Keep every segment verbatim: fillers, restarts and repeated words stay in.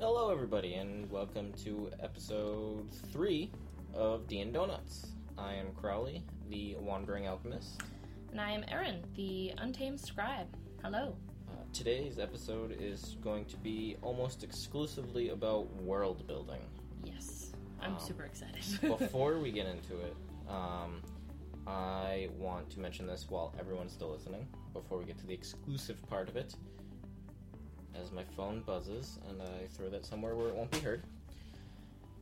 Hello, everybody, and welcome to episode three of D and D Donuts. I am Crowley, the Wandering Alchemist. And I am Erin, the Untamed Scribe. Hello. Uh, today's episode is going to be almost exclusively about world building. Yes, I'm um, super excited. Before we get into it, um, I want to mention this while everyone's still listening, before we get to the exclusive part of it. As my phone buzzes, and I throw that somewhere where it won't be heard.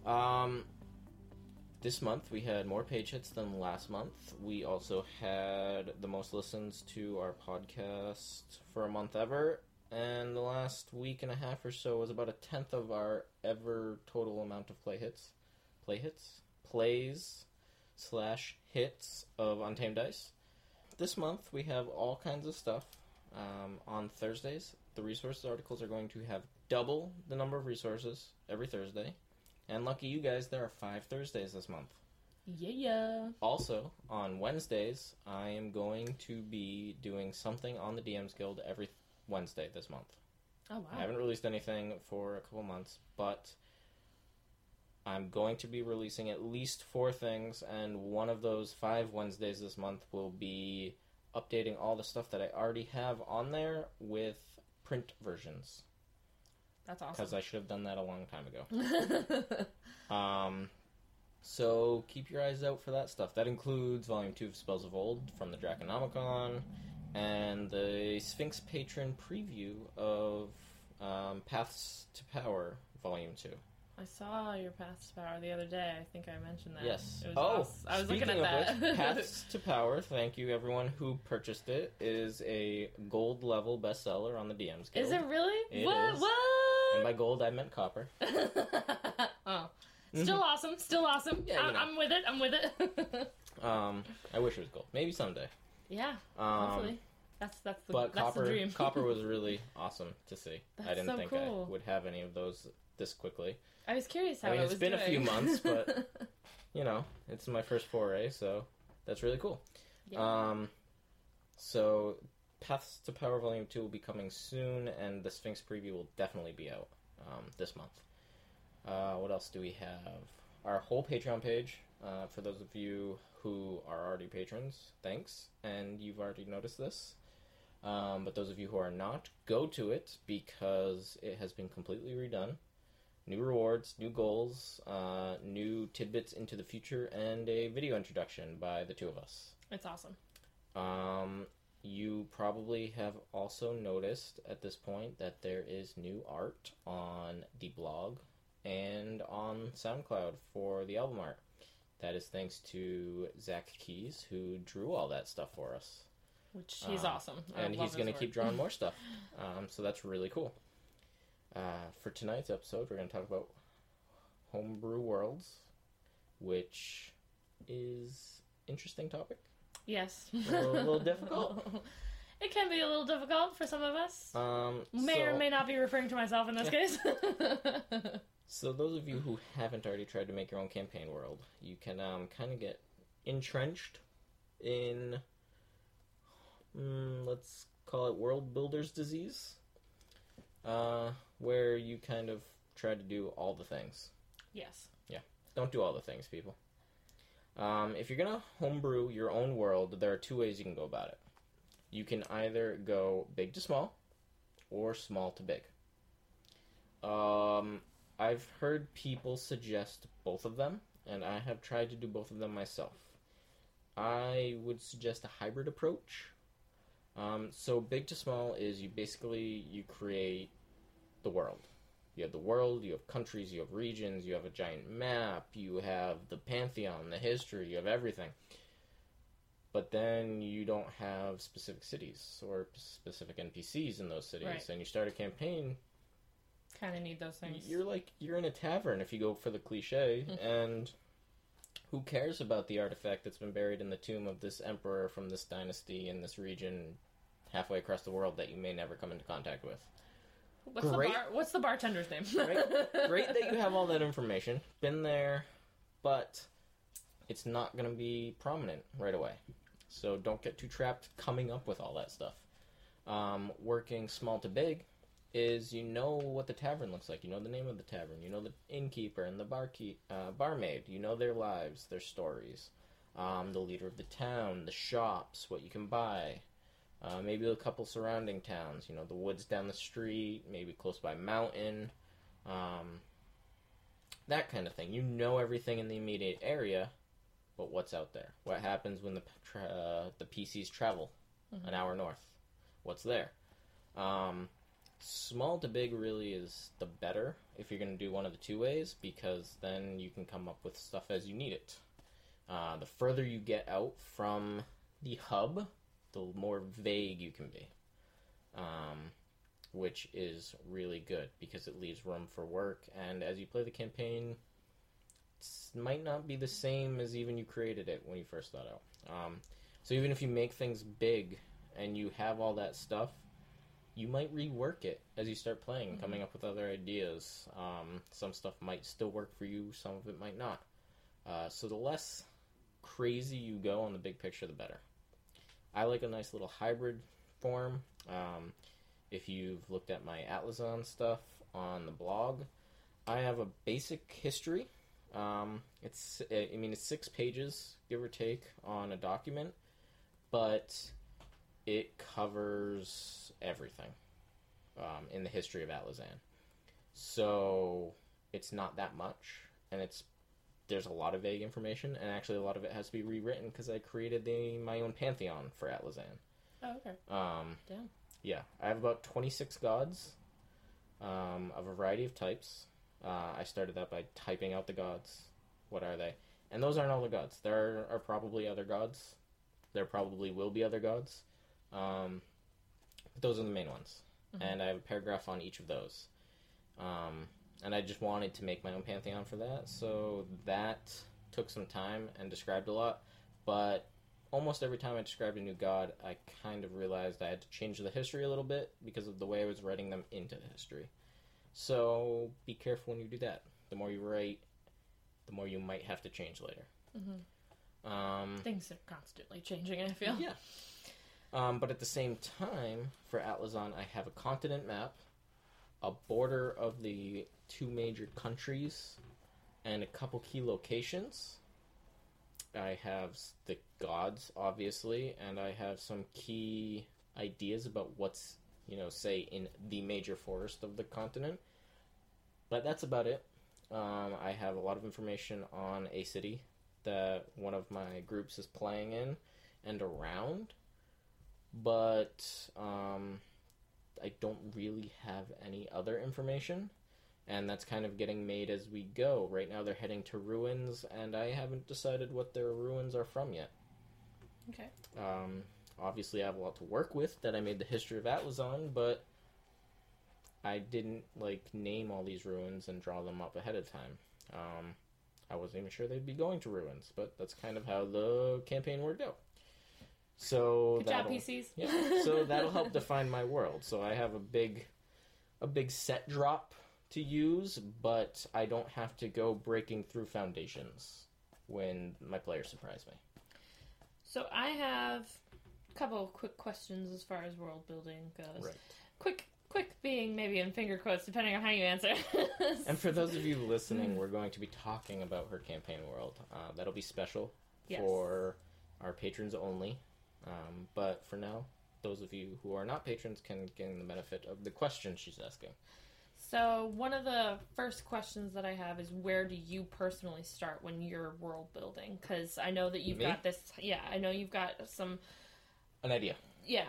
Um, this month, we had more page hits than last month. We also had the most listens to our podcast for a month ever, and the last week and a half or so was about a tenth of our ever total amount of play hits. Play hits? Plays slash hits of Untamed Dice. This month, we have all kinds of stuff. Um, on Thursdays, the resources articles are going to have double the number of resources every Thursday. And lucky you guys, there are five Thursdays this month. Yeah, yeah. Also, on Wednesdays, I am going to be doing something on the D Ms Guild every th- Wednesday this month. Oh, wow. I haven't released anything for a couple months, but I'm going to be releasing at least four things, and one of those five Wednesdays this month will be updating all the stuff that I already have on there with print versions. That's awesome. Because I should have done that a long time ago. um, so keep your eyes out for that stuff. That includes Volume two of Spells of Old from the Draconomicon, and the Sphinx Patron preview of um, Paths to Power, Volume two. I saw your Paths to Power the other day. I think I mentioned that. Yes. It was oh, awesome. I was looking at that. Which, Paths to Power, thank you everyone who purchased it, is a gold level bestseller on the D Ms Guild. Is it really? It what? Is. What? And by gold, I meant copper. Oh. Still mm-hmm. awesome. Still awesome. Yeah, I- I'm with it. I'm with it. um, I wish it was gold. Maybe someday. Yeah. Um, hopefully. That's that's the, but that's copper, the dream. Copper was really awesome to see. That's I didn't so think cool. I would have any of those this quickly. I was curious how I mean, it was doing. It's been doing. a few months, but, you know, it's my first foray, so that's really cool. Yeah. Um, so, Paths to Power Volume two will be coming soon, and the Sphinx preview will definitely be out um, this month. Uh, what else do we have? Our whole Patreon page, uh, for those of you who are already patrons, thanks, and you've already noticed this. Um, but those of you who are not, go to it, because it has been completely redone. New rewards, new goals, uh, new tidbits into the future, and a video introduction by the two of us. It's awesome. Um, you probably have also noticed at this point that there is new art on the blog and on SoundCloud for the album art. That is thanks to Zach Keys, who drew all that stuff for us. Which he's um, awesome. I and he's going to keep drawing more stuff. Um, so that's really cool. Uh, for tonight's episode, we're going to talk about homebrew worlds, which is interesting topic. Yes. A little, a little difficult. It can be a little difficult for some of us. Um, may so... or may not be referring to myself in this yeah. case. So those of you who haven't already tried to make your own campaign world, you can um, kind of get entrenched in, mm, let's call it world builder's disease. Uh, where you kind of try to do all the things. Yes. Yeah. Don't do all the things, people. Um, if you're gonna homebrew your own world, there are two ways you can go about it. You can either go big to small, or small to big. Um, I've heard people suggest both of them, and I have tried to do both of them myself. I would suggest a hybrid approach. Um, so big to small is you basically, you create the world. You have the world, you have countries, you have regions, you have a giant map, you have the pantheon, the history, you have everything. But then you don't have specific cities or specific N P Cs in those cities. Right. And you start a campaign. Kind of need those things. You're like, you're in a tavern if you go for the cliche. And who cares about the artifact that's been buried in the tomb of this emperor from this dynasty in this region halfway across the world that you may never come into contact with. What's great, the bar, what's the bartender's name? Great, great that you have all that information. Been there, but it's not going to be prominent right away. So don't get too trapped coming up with all that stuff. Um, working small to big is you know what the tavern looks like. You know the name of the tavern. You know the innkeeper and the barkeep, uh, barmaid. You know their lives, their stories. Um, the leader of the town, the shops, what you can buy. Uh, maybe a couple surrounding towns. You know, the woods down the street, maybe close by mountain. Um, that kind of thing. You know everything in the immediate area, but what's out there? What happens when the tra- uh, the P Cs travel mm-hmm. an hour north? What's there? Um... Small to big really is the better if you're going to do one of the two ways, because then you can come up with stuff as you need it. Uh, the further you get out from the hub, the more vague you can be, um, which is really good because it leaves room for work. And as you play the campaign, it might not be the same as even you created it when you first thought out. Um, so even if you make things big and you have all that stuff, you might rework it as you start playing, mm-hmm. coming up with other ideas. Um, some stuff might still work for you, some of it might not. Uh, so the less crazy you go on the big picture, the better. I like a nice little hybrid form. Um, if you've looked at my Atlazan stuff on the blog, I have a basic history. Um, it's, I mean, it's six pages, give or take, on a document, but it covers everything um, in the history of Atlazan. So it's not that much, and it's there's a lot of vague information, and actually a lot of it has to be rewritten because I created the, my own pantheon for Atlazan. Oh, okay. Um, Damn. Yeah. I have about twenty-six gods um, of a variety of types. Uh, I started that by typing out the gods. What are they? And those aren't all the gods. There are probably other gods. There probably will be other gods. Um, but those are the main ones, mm-hmm. and I have a paragraph on each of those. Um, and I just wanted to make my own pantheon for that, so that took some time and described a lot, but almost every time I described a new god, I kind of realized I had to change the history a little bit because of the way I was writing them into the history. So be careful when you do that. The more you write, the more you might have to change later. Mm-hmm. Um, Things are constantly changing, I feel. Yeah. Um, but at the same time, for Atlazan, I have a continent map, a border of the two major countries, and a couple key locations. I have the gods, obviously, and I have some key ideas about what's, you know, say, in the major forest of the continent. But that's about it. Um, I have a lot of information on a city that one of my groups is playing in and around. But um, I don't really have any other information, and that's kind of getting made as we go. Right now they're heading to ruins, and I haven't decided what their ruins are from yet. Okay. Um, obviously I have a lot to work with that I made the history of Atlazan, but I didn't, like, name all these ruins and draw them up ahead of time. Um, I wasn't even sure they'd be going to ruins, but that's kind of how the campaign worked out. So that'll, Good job, P Cs. Yeah, so that'll help define my world. So I have a big, a big set drop to use, but I don't have to go breaking through foundations when my players surprise me. So I have a couple of quick questions as far as world building goes. Right. Quick, quick being maybe in finger quotes, depending on how you answer. And for those of you listening, we're going to be talking about her campaign world. Uh, that'll be special yes. for our patrons only. Um, but for now, those of you who are not patrons can gain the benefit of the question she's asking. So one of the first questions that I have is, where do you personally start when you're world building? Because I know that you've Me? got this. Yeah, I know you've got some. An idea. Yeah.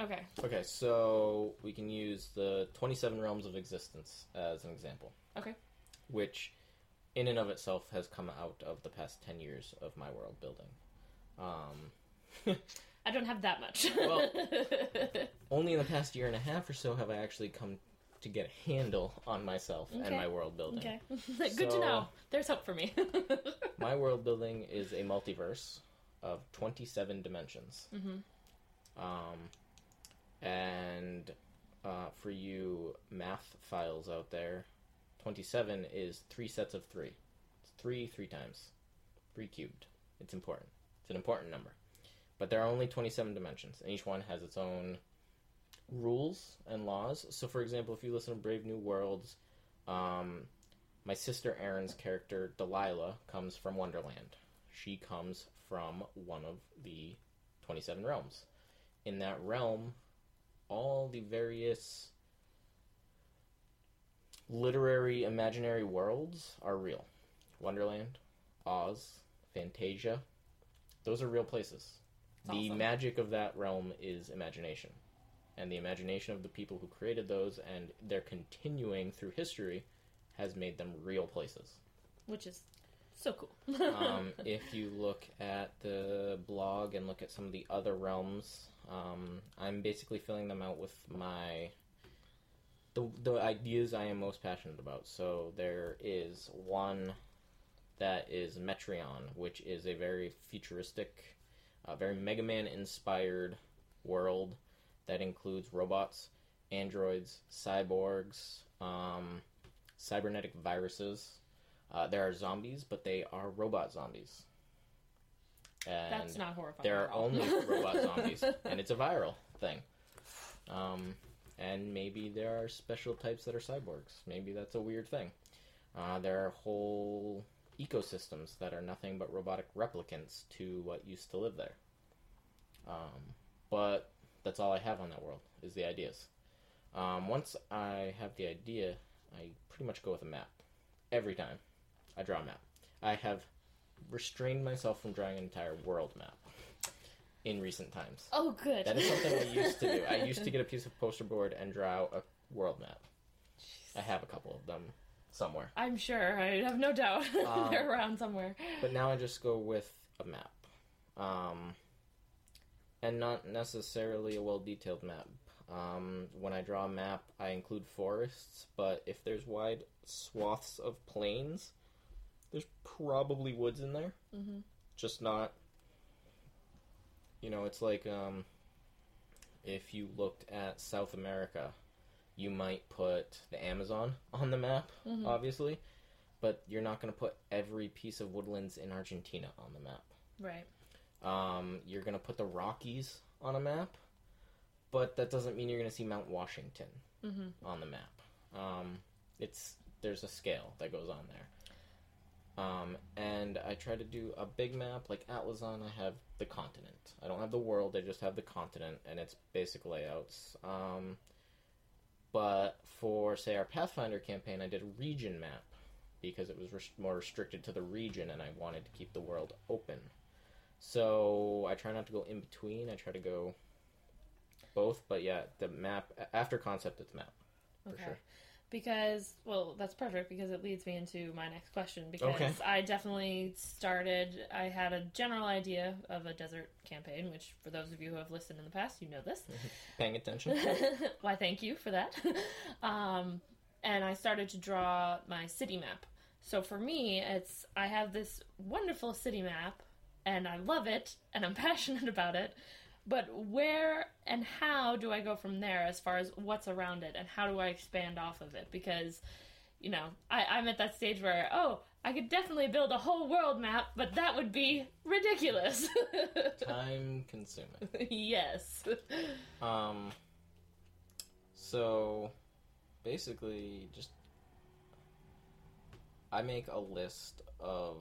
Okay. Okay. So we can use the twenty-seven realms of existence as an example. Okay. Which, in and of itself, has come out of the past ten years of my world building. Um. I don't have that much. Well, only in the past year and a half or so have I actually come to get a handle on myself okay. and my world building. Okay. Good so, to know. There's hope for me. My world building is a multiverse of twenty-seven dimensions. Mm-hmm. Um, and uh, for you math files out there, twenty-seven is three sets of three. It's three, three times. Three cubed. It's important. It's an important number. But there are only twenty-seven dimensions, and each one has its own rules and laws. So, for example, if you listen to Brave New Worlds, um, my sister Erin's character, Delilah, comes from Wonderland. She comes from one of the twenty-seven realms. In that realm, all the various literary imaginary worlds are real. Wonderland, Oz, Fantasia, those are real places. That's the awesome. Magic of that realm is imagination. And the imagination of the people who created those and their continuing through history has made them real places. Which is so cool. um, if you look at the blog and look at some of the other realms, um, I'm basically filling them out with my... The, the ideas I am most passionate about. So there is one that is Metreon, which is a very futuristic, uh, very Mega Man-inspired world that includes robots, androids, cyborgs, um, cybernetic viruses. Uh, there are zombies, but they are robot zombies. And that's not horrifying. There are only robot zombies, and it's a viral thing. Um... And maybe there are special types that are cyborgs. Maybe that's a weird thing. Uh, there are whole ecosystems that are nothing but robotic replicants to what used to live there. Um, but that's all I have on that world, is the ideas. Um, once I have the idea, I pretty much go with a map. Every time I draw a map. I have restrained myself from drawing an entire world map. In recent times. Oh, good. That is something I used to do. I used to get a piece of poster board and draw a world map. Jeez. I have a couple of them somewhere. I'm sure. I have no doubt. Um, they're around somewhere. But now I just go with a map. Um, and not necessarily a well-detailed map. Um, when I draw a map, I include forests, but if there's wide swaths of plains, there's probably woods in there. Mm-hmm. Just not... You know, it's like um, if you looked at South America, you might put the Amazon on the map, mm-hmm. obviously, but you're not going to put every piece of woodlands in Argentina on the map. Right. Um, you're going to put the Rockies on a map, but that doesn't mean you're going to see Mount Washington mm-hmm. on the map. Um, it's there's a scale that goes on there. Um, and I try to do a big map, like Atlazan, I have the continent. I don't have the world, I just have the continent and its basic layouts. Um, but for, say, our Pathfinder campaign, I did a region map, because it was res- more restricted to the region and I wanted to keep the world open. So I try not to go in between, I try to go both, but yeah, the map, after concept, it's map, for okay. sure. Because, well, that's perfect because it leads me into my next question because okay. I definitely started, I had a general idea of a desert campaign, which for those of you who have listened in the past, you know this. Paying attention. Why, thank you for that. Um, and I started to draw my city map. So for me, it's, I have this wonderful city map and I love it and I'm passionate about it. But where and how do I go from there as far as what's around it and how do I expand off of it? Because, you know, I, I'm at that stage where, oh, I could definitely build a whole world map, but that would be ridiculous. Time consuming. Yes. Um, so, basically, just, I make a list of,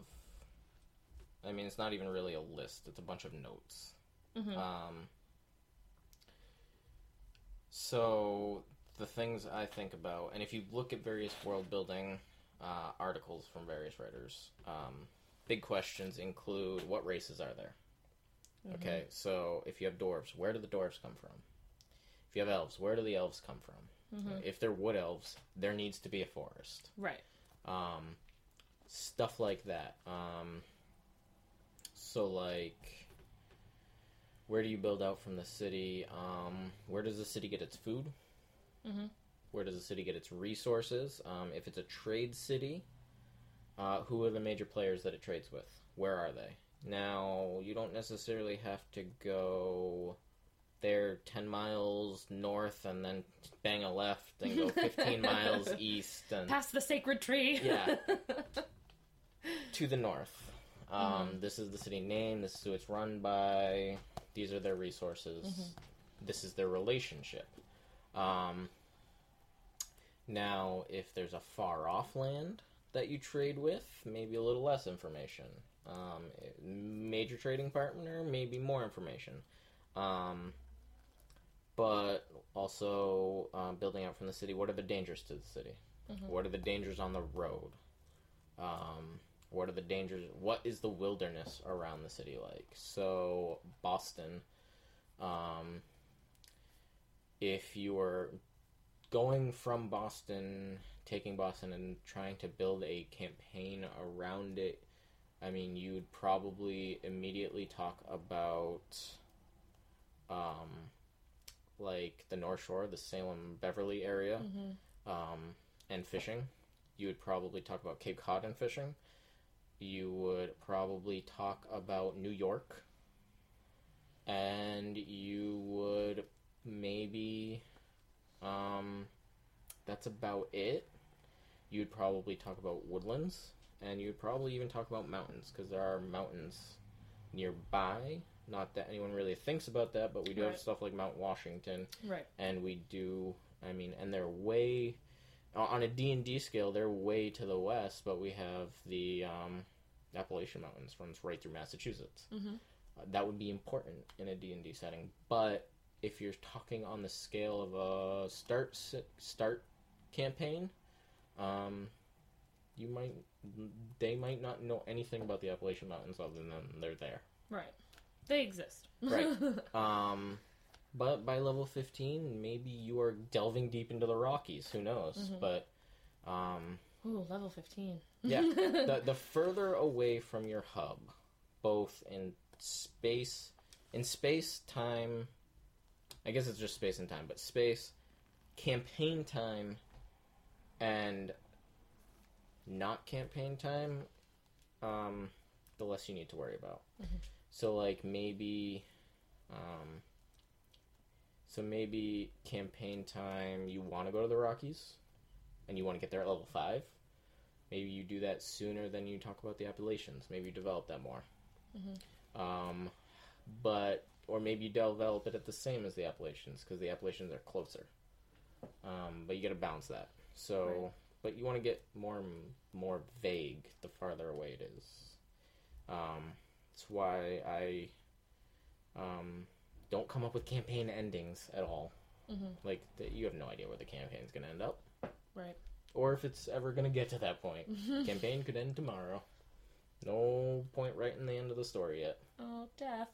I mean, it's not even really a list, it's a bunch of notes. Mm-hmm. Um, so the things I think about, and if you look at various world building uh, articles from various writers, um, big questions include what races are there? Mm-hmm. Okay, so if you have dwarves, where do the dwarves come from? If you have elves, where do the elves come from? Mm-hmm. Uh, if they're wood elves, there needs to be a forest. Right. Um, stuff like that. Um, so like... Where do you build out from the city? Um, where does the city get its food? Mm-hmm. Where does the city get its resources? Um, if it's a trade city, uh, who are the major players that it trades with? Where are they? Now, you don't necessarily have to go there ten miles north and then bang a left and go fifteen miles east. And past the sacred tree. Yeah. To the north. Um, mm-hmm. This is the city name. This is who it's run by. These are their resources. Mm-hmm. This is their relationship. Um, now, if there's a far-off land that you trade with, maybe a little less information. Um, major trading partner, maybe more information. Um, but also uh, building out from the city, what are the dangers to the city? Mm-hmm. What are the dangers on the road? Um, what are the dangers? What is the wilderness around the city like? So, Boston, um, if you were going from Boston, taking Boston and trying to build a campaign around it, I mean, you'd probably immediately talk about, um, like, the North Shore, the Salem-Beverly area, mm-hmm. um, and fishing. You would probably talk about Cape Cod and fishing. You would probably talk about New York. And you would maybe, um, that's about it. You'd probably talk about woodlands. And you'd probably even talk about mountains, because there are mountains nearby. Not that anyone really thinks about that, but we do right. have stuff like Mount Washington. Right. And we do, I mean, and they're way, on a D and D scale, they're way to the west, but we have the um, Appalachian Mountains runs right through Massachusetts. Mm-hmm. Uh, that would be important in a D and D setting. But if you're talking on the scale of a start, start campaign, um, you might... They might not know anything about the Appalachian Mountains other than they're there. Right. They exist. Right. Um, but by level fifteen, maybe you are delving deep into the Rockies. Who knows? Mm-hmm. But, um... Ooh, level fifteen. Yeah. The, the further away from your hub, both in space... In space, time... I guess it's just space and time, but space, campaign time, and... not campaign time, um, the less you need to worry about. Mm-hmm. So, like, maybe, um, so maybe campaign time, you want to go to the Rockies, and you want to get there at level five. Maybe you do that sooner than you talk about the Appalachians. Maybe you develop that more. Mm-hmm. Um, but, or maybe you develop it at the same as the Appalachians, because the Appalachians are closer. Um, but you got to balance that. So... Right. But you want to get more more vague the farther away it is. Um, that's why I um, don't come up with campaign endings at all. Mm-hmm. Like, the, you have no idea where the campaign's going to end up. Right. Or if it's ever going to get to that point. Campaign could end tomorrow. No point right in the end of the story yet. Oh, death.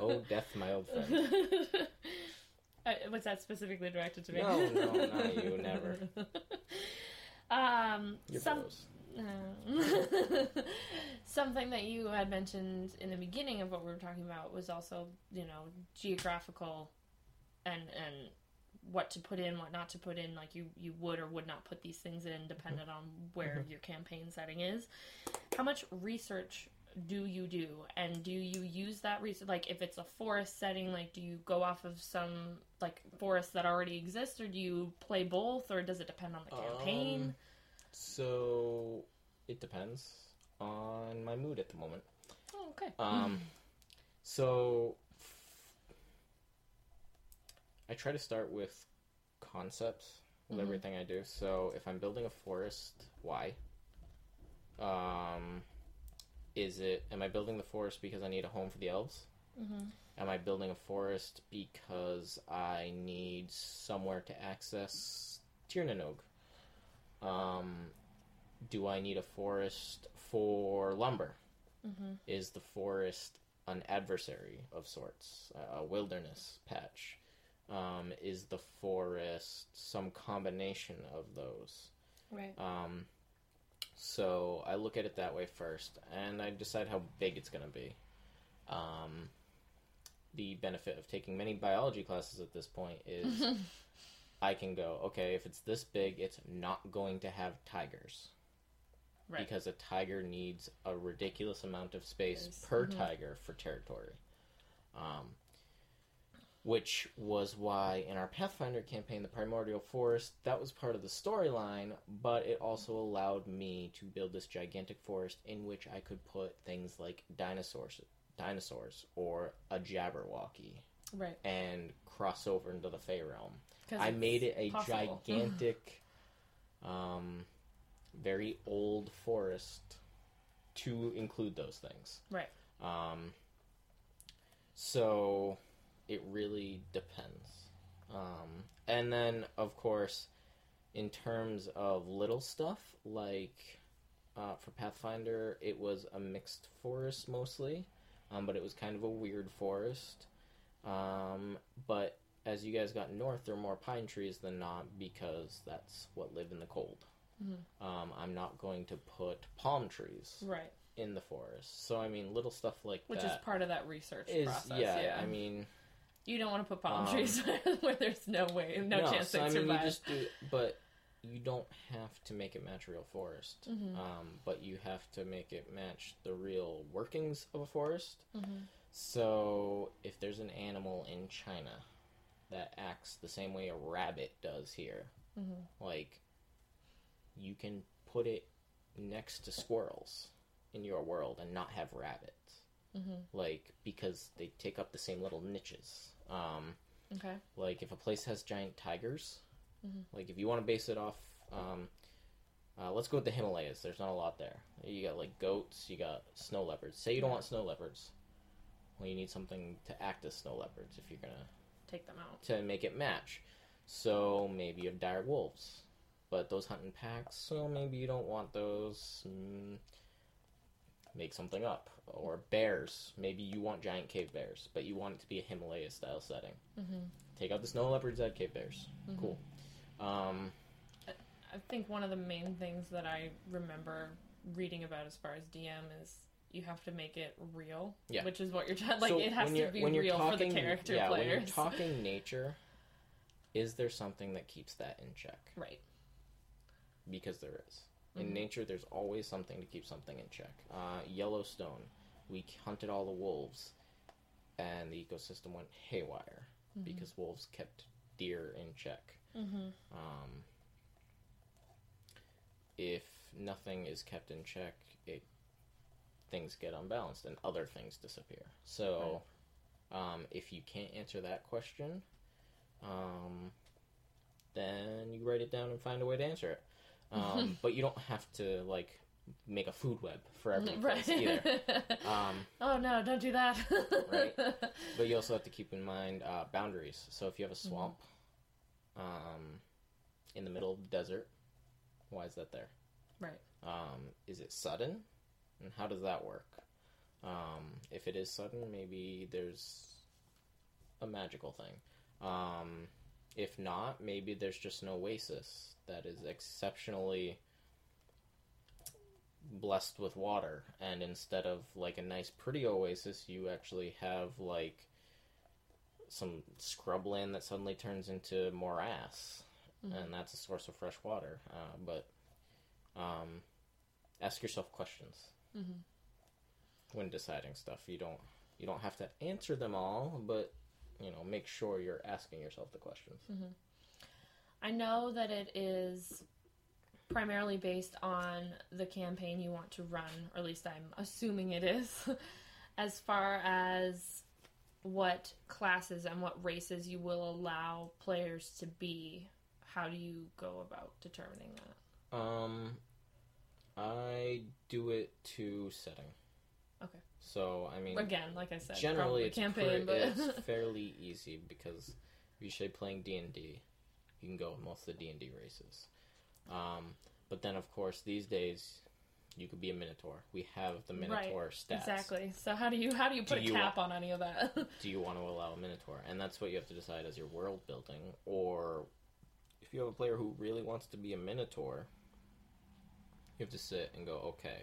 Oh, death, my old friend. Uh, was that specifically directed to me? No, no, not you, never. Um, some, uh, something that you had mentioned in the beginning of what we were talking about was also, you know, geographical and and what to put in, what not to put in. Like, you, you would or would not put these things in, dependent on where mm-hmm. your campaign setting is. How much research do you do? And do you use that research? Like, if it's a forest setting, like, do you go off of some, like, forests that already exist, or do you play both, or does it depend on the campaign? Um, so, it depends on my mood at the moment. Oh, okay. Um, so, I try to start with concepts with mm-hmm. everything I do. So, if I'm building a forest, why? Um... Is it, am I building the forest because I need a home for the elves? Mm-hmm. Am I building a forest because I need somewhere to access Tirnanog? Um, do I need a forest for lumber? Mm-hmm. Is the forest an adversary of sorts? A wilderness patch? Um, is the forest some combination of those? Right. Um... So I look at it that way first, and I decide how big it's going to be. Um, the benefit of taking many biology classes at this point is I can go, okay, if it's this big, it's not going to have tigers. Right. Because a tiger needs a ridiculous amount of space yes. per mm-hmm. tiger for territory. Um, which was why in our Pathfinder campaign, the Primordial Forest, that was part of the storyline, but it also allowed me to build this gigantic forest in which I could put things like dinosaurs, dinosaurs or a Jabberwocky right, and cross over into the Fey Realm. I made it a possible. gigantic, um, very old forest to include those things. Right. Um, so it really depends. Um, and then, of course, in terms of little stuff, like uh, for Pathfinder, it was a mixed forest mostly, um, but it was kind of a weird forest. Um, but as you guys got north, there are more pine trees than not because that's what live in the cold. Mm-hmm. Um, I'm not going to put palm trees right in the forest. So, I mean, little stuff like Which that. Which is part of that research is, process. Yeah, yeah, I mean... You don't want to put palm um, trees where there's no way, no, no chance so, they I survive. Mean, you just do, but you don't have to make it match real forest. Mm-hmm. Um, but you have to make it match the real workings of a forest. Mm-hmm. So, if there's an animal in China that acts the same way a rabbit does here. Mm-hmm. Like, you can put it next to squirrels in your world and not have rabbits. Mm-hmm. Like, because they take up the same little niches. Um, okay. Like, if a place has giant tigers, mm-hmm. like, if you want to base it off, um, uh, let's go with the Himalayas. There's not a lot there. You got, like, goats, you got snow leopards. Say you don't yeah. want snow leopards. Well, you need something to act as snow leopards if you're going to... Take them out. To make it match. So maybe you have dire wolves. But those hunt in packs, so maybe you don't want those. Mm, make something up. Or bears. Maybe you want giant cave bears, but you want it to be a Himalaya style setting. Mm-hmm. Take out the snow leopards, add cave bears. Mm-hmm. Cool. Um, I think one of the main things that I remember reading about as far as D M is you have to make it real, yeah. which is what you're trying. Like, so it has to be real talking, for the character yeah, players. Yeah, when you're talking nature, is there something that keeps that in check? Right. Because there is. In mm-hmm. nature, there's always something to keep something in check. Uh, Yellowstone, we hunted all the wolves, and the ecosystem went haywire mm-hmm. because wolves kept deer in check. Mm-hmm. Um, if nothing is kept in check, it things get unbalanced and other things disappear. So, right. um, if you can't answer that question, um, then you write it down and find a way to answer it. Um, but you don't have to, like, make a food web for every place right. either. Um, oh, no, don't do that. right? But you also have to keep in mind uh, boundaries. So if you have a swamp um, in the middle of the desert, why is that there? Right. Um, is it sudden? And how does that work? Um, if it is sudden, maybe there's a magical thing. Um, if not, maybe there's just an oasis that is exceptionally blessed with water. And instead of, like, a nice, pretty oasis, you actually have, like, some scrubland that suddenly turns into morass. Mm-hmm. And that's a source of fresh water. Uh, but um, ask yourself questions. Mm-hmm. When deciding stuff, you don't you don't have to answer them all, but you know, make sure you're asking yourself the questions. Mm-hmm. I know that it is primarily based on the campaign you want to run, or at least I'm assuming it is, as far as what classes and what races you will allow players to be. How do you go about determining that? Um. I do it to setting. Okay. So, I mean... Again, like I said, generally it's, campaign, pre- but... it's fairly easy because if you're usually playing D and D, you can go with most of the D and D races. Um, but then, of course, these days, you could be a Minotaur. We have the Minotaur right, stats. Exactly. So how do you how do you put do a you cap wa- on any of that? Do you want to allow a Minotaur? And that's what you have to decide as your world building. Or if you have a player who really wants to be a Minotaur... You have to sit and go, okay,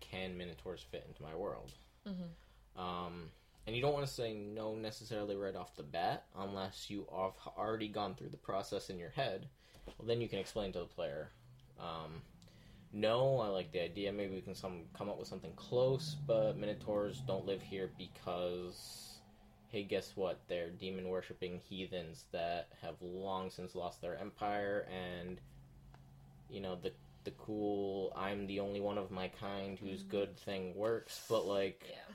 can Minotaurs fit into my world? Mm-hmm. Um, and you don't want to say no necessarily right off the bat unless you have already gone through the process in your head. Well, then you can explain to the player, um, no, I like the idea. Maybe we can some come up with something close, but Minotaurs don't live here because, hey, guess what? They're demon-worshipping heathens that have long since lost their empire, and, you know, the the cool I'm the only one of my kind whose good thing works, but like yeah.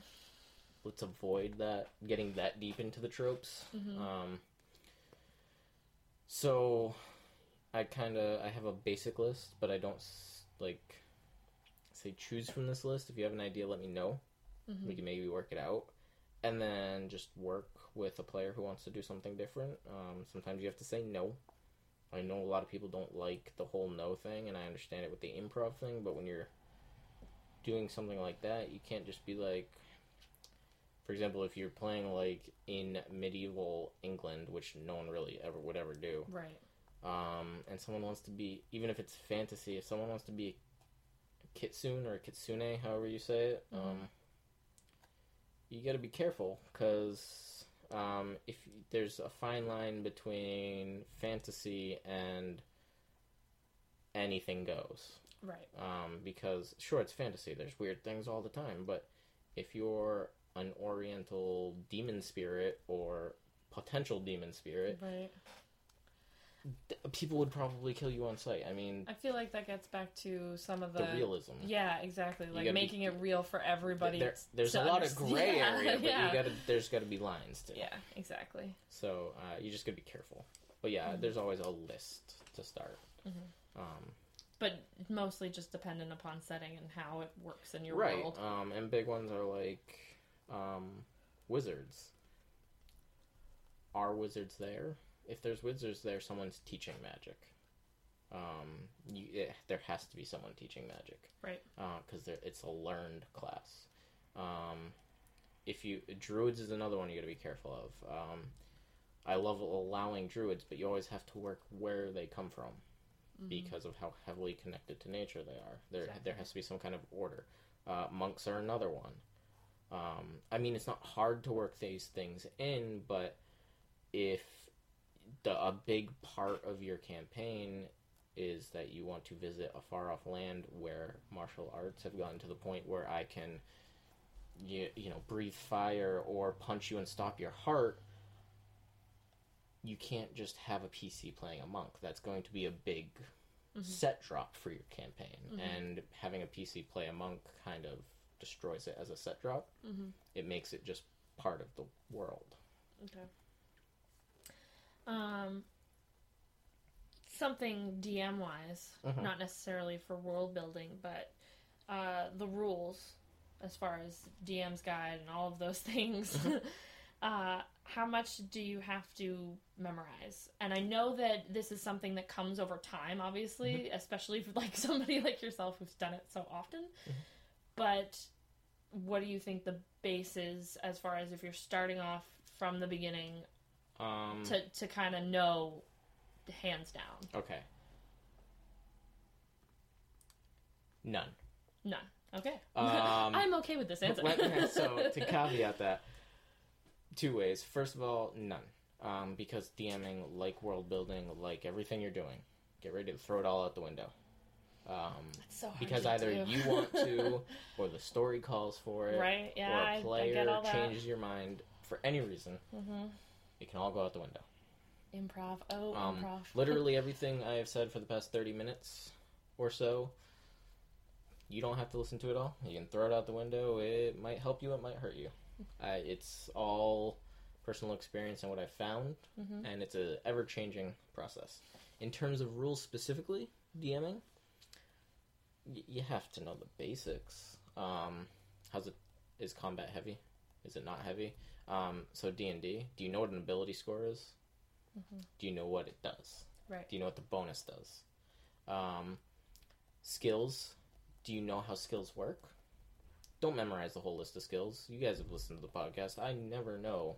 let's avoid that, getting that deep into the tropes. Mm-hmm. Um, so I kind of, I have a basic list, but I don't, like, say choose from this list. If you have an idea, let me know. Mm-hmm. We can maybe work it out. And then just work with a player who wants to do something different. Um, sometimes you have to say no. I know a lot of people don't like the whole no thing, and I understand it with the improv thing, but when you're doing something like that, you can't just be like... For example, if you're playing, like, in medieval England, which no one really ever would ever do. Right. Um, and someone wants to be... Even if it's fantasy, if someone wants to be a kitsune or a kitsune, however you say it, mm-hmm. um, you gotta be careful, because... Um, if there's a fine line between fantasy and anything goes. Right. Um, because, sure, it's fantasy. There's weird things all the time. But if you're an oriental demon spirit or potential demon spirit... Right. Th- people would probably kill you on sight. I mean... I feel like that gets back to some of the... The realism. Yeah, exactly. Like, making be, it real for everybody. There, there's a lot understand. of gray yeah, area, but yeah. you gotta, there's got to be lines to it. Yeah, exactly. So, uh, you just gotta be careful. But yeah, mm-hmm. there's always a list to start. Mm-hmm. Um, but mostly just dependent upon setting and how it works in your right, world. Right, um, and big ones are like, um, wizards. Are wizards there? If there's wizards there, someone's teaching magic. Um, you, it, there has to be someone teaching magic. Right. Because uh, it's a learned class. Um, if you... Druids is another one you gotta be careful of. Um, I love allowing druids, but you always have to work where they come from. Mm-hmm. Because of how heavily connected to nature they are. There exactly. there has to be some kind of order. Uh, monks are another one. Um, I mean, it's not hard to work these things in, but if... The, a big part of your campaign is that you want to visit a far-off land where martial arts have gotten to the point where I can, you, you know, breathe fire or punch you and stop your heart. You can't just have a P C playing a monk. That's going to be a big mm-hmm. set drop for your campaign. Mm-hmm. And having a P C play a monk kind of destroys it as a set drop. Mm-hmm. It makes it just part of the world. Okay. Um, something D M-wise, uh-huh. not necessarily for world building, but uh, the rules, as far as D M's guide and all of those things, uh, how much do you have to memorize? And I know that this is something that comes over time, obviously, especially for like somebody like yourself who's done it so often, but what do you think the base is as far as if you're starting off from the beginning Um, to to kind of know, hands down. Okay. None. None. Okay. Um, I'm okay with this answer. Let, so, to caveat that, two ways. First of all, none. Um, because DMing, like world building, like everything you're doing, get ready to throw it all out the window. Um, That's so hard because to either do. you want to, or the story calls for it, right? Yeah, or a player I, I get all that. changes your mind for any reason. Mm-hmm. It can all go out the window. Improv. Oh, um, improv. Literally everything I have said for the past thirty minutes or so, you don't have to listen to it all. You can throw it out the window. It might help you. It might hurt you. Uh, it's all personal experience and what I've found, mm-hmm. and it's an ever-changing process. In terms of rules specifically, DMing, y- you have to know the basics. Um, how's it? Is combat heavy? Is it not heavy? Um, so D and D, do you know what an ability score is? Mm-hmm. Do you know what it does? Right. Do you know what the bonus does? Um, skills, do you know how skills work? Don't memorize the whole list of skills. You guys have listened to the podcast. I never know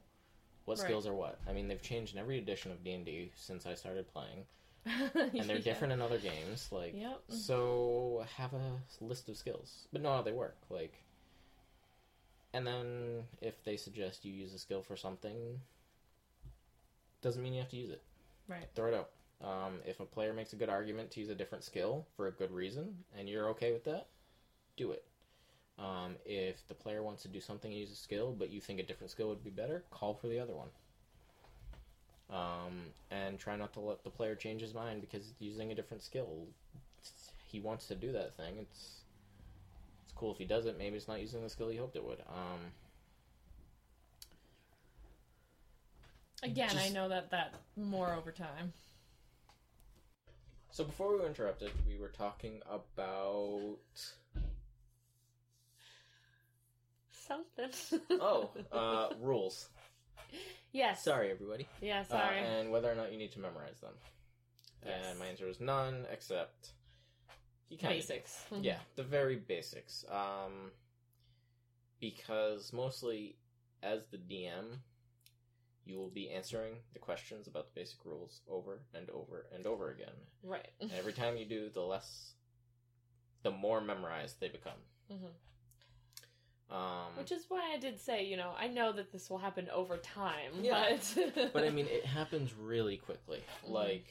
what right. skills are what. I mean, they've changed in every edition of D and D since I started playing. And they're yeah. different in other games. Like, yep. So have a list of skills. But know how they work. Like... And then, if they suggest you use a skill for something, doesn't mean you have to use it. Right. Throw it out. Um, if a player makes a good argument to use a different skill for a good reason, and you're okay with that, do it. Um, if the player wants to do something and use a skill, but you think a different skill would be better, call for the other one. Um, and try not to let the player change his mind because using a different skill, he wants to do that thing. It's... cool if he doesn't, maybe it's not using the skill he hoped it would. Um, Again, just... I know that that more over time. So before we were interrupted, we were talking about... Something. oh, uh, rules. Yes. Sorry, everybody. Yeah, sorry. Uh, and whether or not you need to memorize them. Yes. And my answer was none, except... You kind of basics. Did. Yeah, the very basics. Um, because mostly, as the D M... You will be answering the questions about the basic rules over and over and over again. Right. And every time you do, the less, the more memorized they become. Mm-hmm. Um, Which is why I did say, you know, I know that this will happen over time. Yeah. But, but I mean, it happens really quickly. Mm-hmm. Like,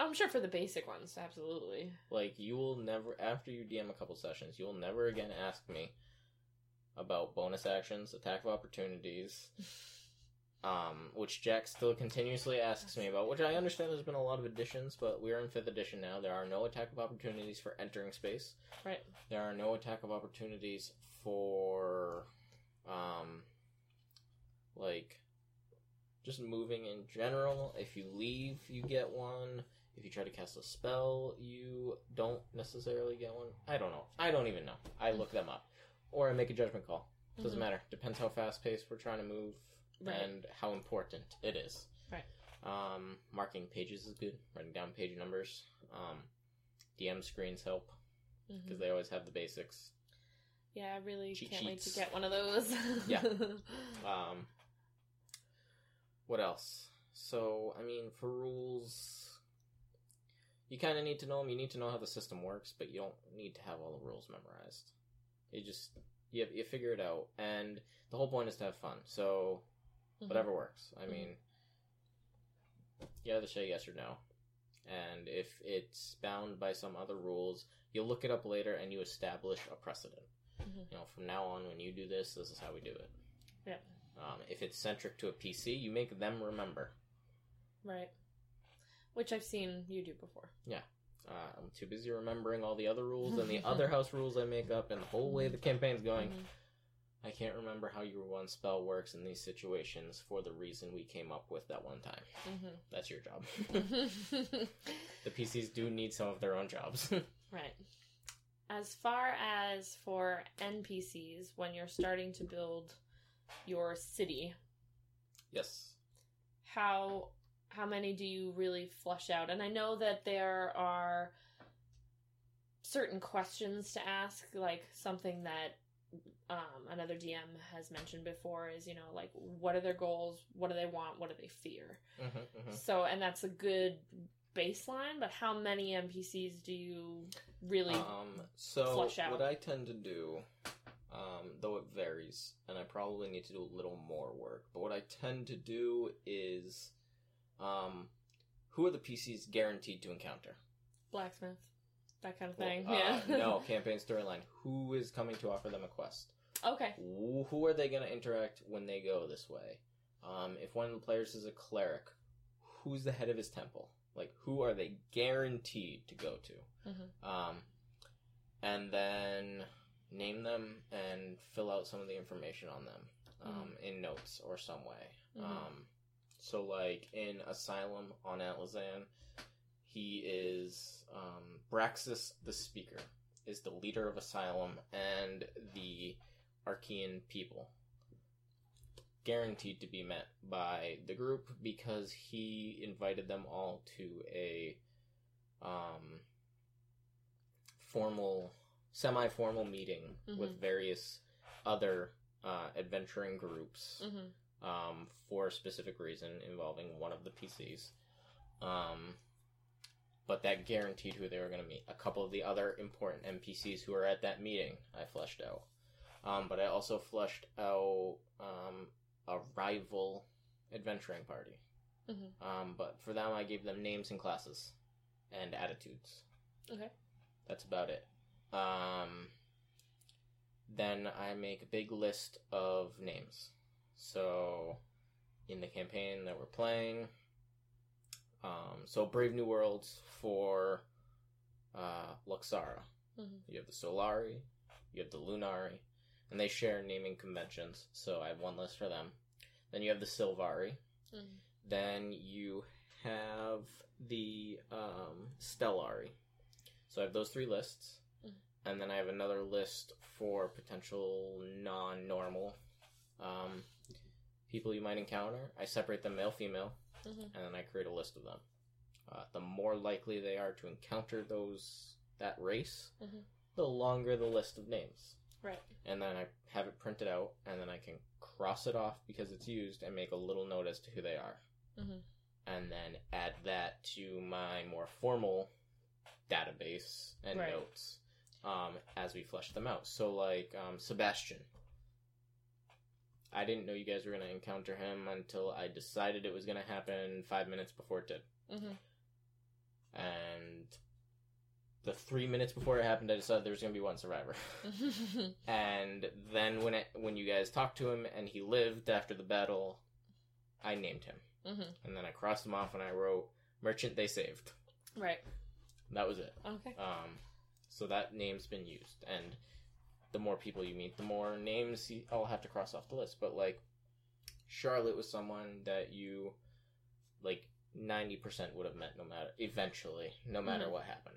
I'm sure for the basic ones, absolutely. Like, you will never, after you D M a couple sessions, you will never again ask me about bonus actions, attack of opportunities. Um, which Jack still continuously asks me about, which I understand there's been a lot of additions, but we're in fifth edition now. There are no attack of opportunities for entering space. Right. There are no attack of opportunities for, um, like, just moving in general. If you leave, you get one. If you try to cast a spell, you don't necessarily get one. I don't know. I don't even know. I look them up. Or I make a judgment call. Doesn't mm-hmm. matter. Depends how fast-paced we're trying to move. Right. And how important it is. Right. Um, marking pages is good. Writing down page numbers. Um, D M screens help. Because mm-hmm. they always have the basics. Yeah, I really Cheat can't sheets. wait to get one of those. yeah. Um, what else? So, I mean, for rules... You kind of need to know them. You need to know how the system works. But you don't need to have all the rules memorized. You just... You, you figure it out. And the whole point is to have fun. So... Whatever works. I mean, you either say yes or no. And if it's bound by some other rules, you'll look it up later and you establish a precedent. Mm-hmm. You know, from now on, when you do this, this is how we do it. Yeah. Um, if it's centric to a P C, you make them remember. Right. Which I've seen you do before. Yeah. Uh, I'm too busy remembering all the other rules and the other house rules I make up and the whole way the campaign's going. Mm-hmm. I can't remember how your one spell works in these situations for the reason we came up with that one time. Mm-hmm. That's your job. The P Cs do need some of their own jobs. Right. As far as for N P Cs, when you're starting to build your city... Yes. How, how many do you really flesh out? And I know that there are certain questions to ask, like something that Um, another D M has mentioned before is, you know, like, what are their goals? What do they want? What do they fear? Mm-hmm, mm-hmm. So, and that's a good baseline, but how many N P Cs do you really um, so flush out? So, what I tend to do, um, though it varies, and I probably need to do a little more work, but what I tend to do is, um, who are the P Cs guaranteed to encounter? Blacksmith. That kind of thing, well, uh, yeah. No, campaign storyline. Who is coming to offer them a quest? Okay. Who are they going to interact when they go this way? Um, if one of the players is a cleric, who's the head of his temple? Like, who are they guaranteed to go to? Mm-hmm. Um, and then name them and fill out some of the information on them um, mm-hmm. in notes or some way. Mm-hmm. Um, so, like, in Asylum on Atlazan... He is, um, Braxis the Speaker, is the leader of Asylum and the Archean people. Guaranteed to be met by the group because he invited them all to a, um, formal, semi-formal meeting mm-hmm. with various other, uh, adventuring groups, mm-hmm. um, for a specific reason involving one of the P Cs. Um... But that guaranteed who they were going to meet. A couple of the other important N P Cs who were at that meeting, I fleshed out. Um, but I also fleshed out um, a rival adventuring party. Mm-hmm. Um, but for them, I gave them names and classes and attitudes. Okay. That's about it. Um, then I make a big list of names. So, in the campaign that we're playing... Um, so Brave New Worlds for uh, Luxara. Mm-hmm. You have the Solari, you have the Lunari, and they share naming conventions, so I have one list for them. Then you have the Silvari, mm-hmm. Then you have the um, Stellari. So I have those three lists. Mm-hmm. And then I have another list for potential non-normal um, people you might encounter. I separate them male-female, mm-hmm. and then I create a list of them. Uh, the more likely they are to encounter those that race, mm-hmm. the longer the list of names. Right. And then I have it printed out, and then I can cross it off because it's used and make a little note as to who they are. Mm-hmm. And then add that to my more formal database and right. notes um, as we flesh them out. So, like, um, Sebastian. I didn't know you guys were going to encounter him until I decided it was going to happen five minutes before it did. Mm-hmm. And the three minutes before it happened, I decided there was going to be one survivor. And then when it, when you guys talked to him and he lived after the battle, I named him. Mm-hmm. And then I crossed him off and I wrote, Merchant They Saved. Right. That was it. Okay. Um, so that name's been used. And the more people you meet, the more names you, I'll have to cross off the list. But, like, Charlotte was someone that you, like, ninety percent would have met no matter, eventually, no matter mm-hmm. what happened.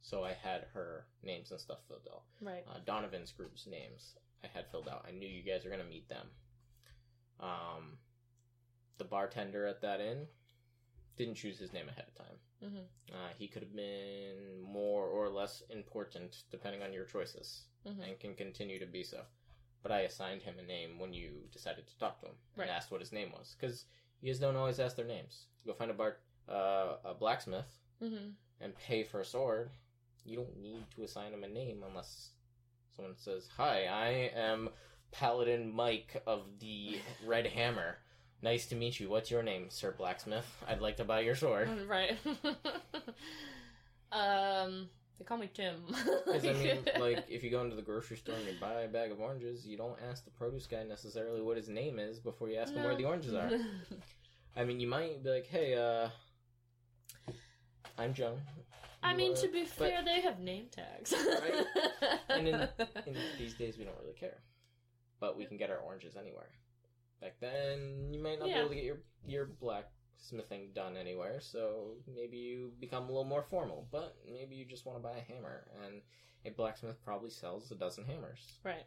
So I had her names and stuff filled out. Right. Uh, Donovan's group's names I had filled out. I knew you guys were going to meet them. Um, the bartender at that inn didn't choose his name ahead of time. Mm-hmm. Uh, he could have been more or less important depending on your choices mm-hmm. and can continue to be so. But I assigned him a name when you decided to talk to him right. and asked what his name was. Because you guys don't always ask their names. Go find a bar, uh, a blacksmith mm-hmm. and pay for a sword. You don't need to assign him a name unless someone says, Hi, I am Paladin Mike of the Red Hammer. Nice to meet you. What's your name, Sir Blacksmith? I'd like to buy your sword. Right. um, they call me Tim. Because, I mean, like, if you go into the grocery store and you buy a bag of oranges, you don't ask the produce guy necessarily what his name is before you ask no. him where the oranges are. I mean, you might be like, Hey, uh, I'm Joan. I mean, to be fair, but, they have name tags. Right? And in, in these days, we don't really care. But we can get our oranges anywhere. Back then, you might not yeah. be able to get your, your blacksmithing done anywhere, so maybe you become a little more formal. But maybe you just want to buy a hammer, and a blacksmith probably sells a dozen hammers. Right.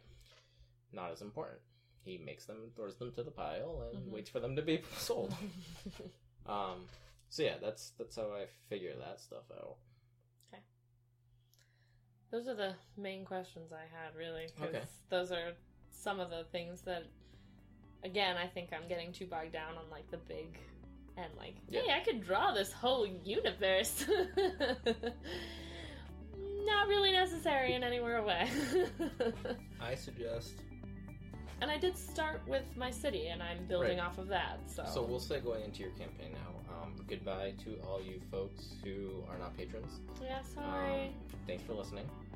Not as important. He makes them, throws them to the pile, and mm-hmm. waits for them to be sold. um. So yeah, that's that's how I figure that stuff out. Those are the main questions I had, really. Okay. Those are some of the things that, again, I think I'm getting too bogged down on, like, the big, and, like, yeah. hey, I could draw this whole universe. Not really necessary in any way. I suggest. And I did start with my city, and I'm building right. off of that, so. So we'll segue into your campaign now. Um, goodbye to all you folks who are not patrons. Yeah, sorry. Um, thanks for listening.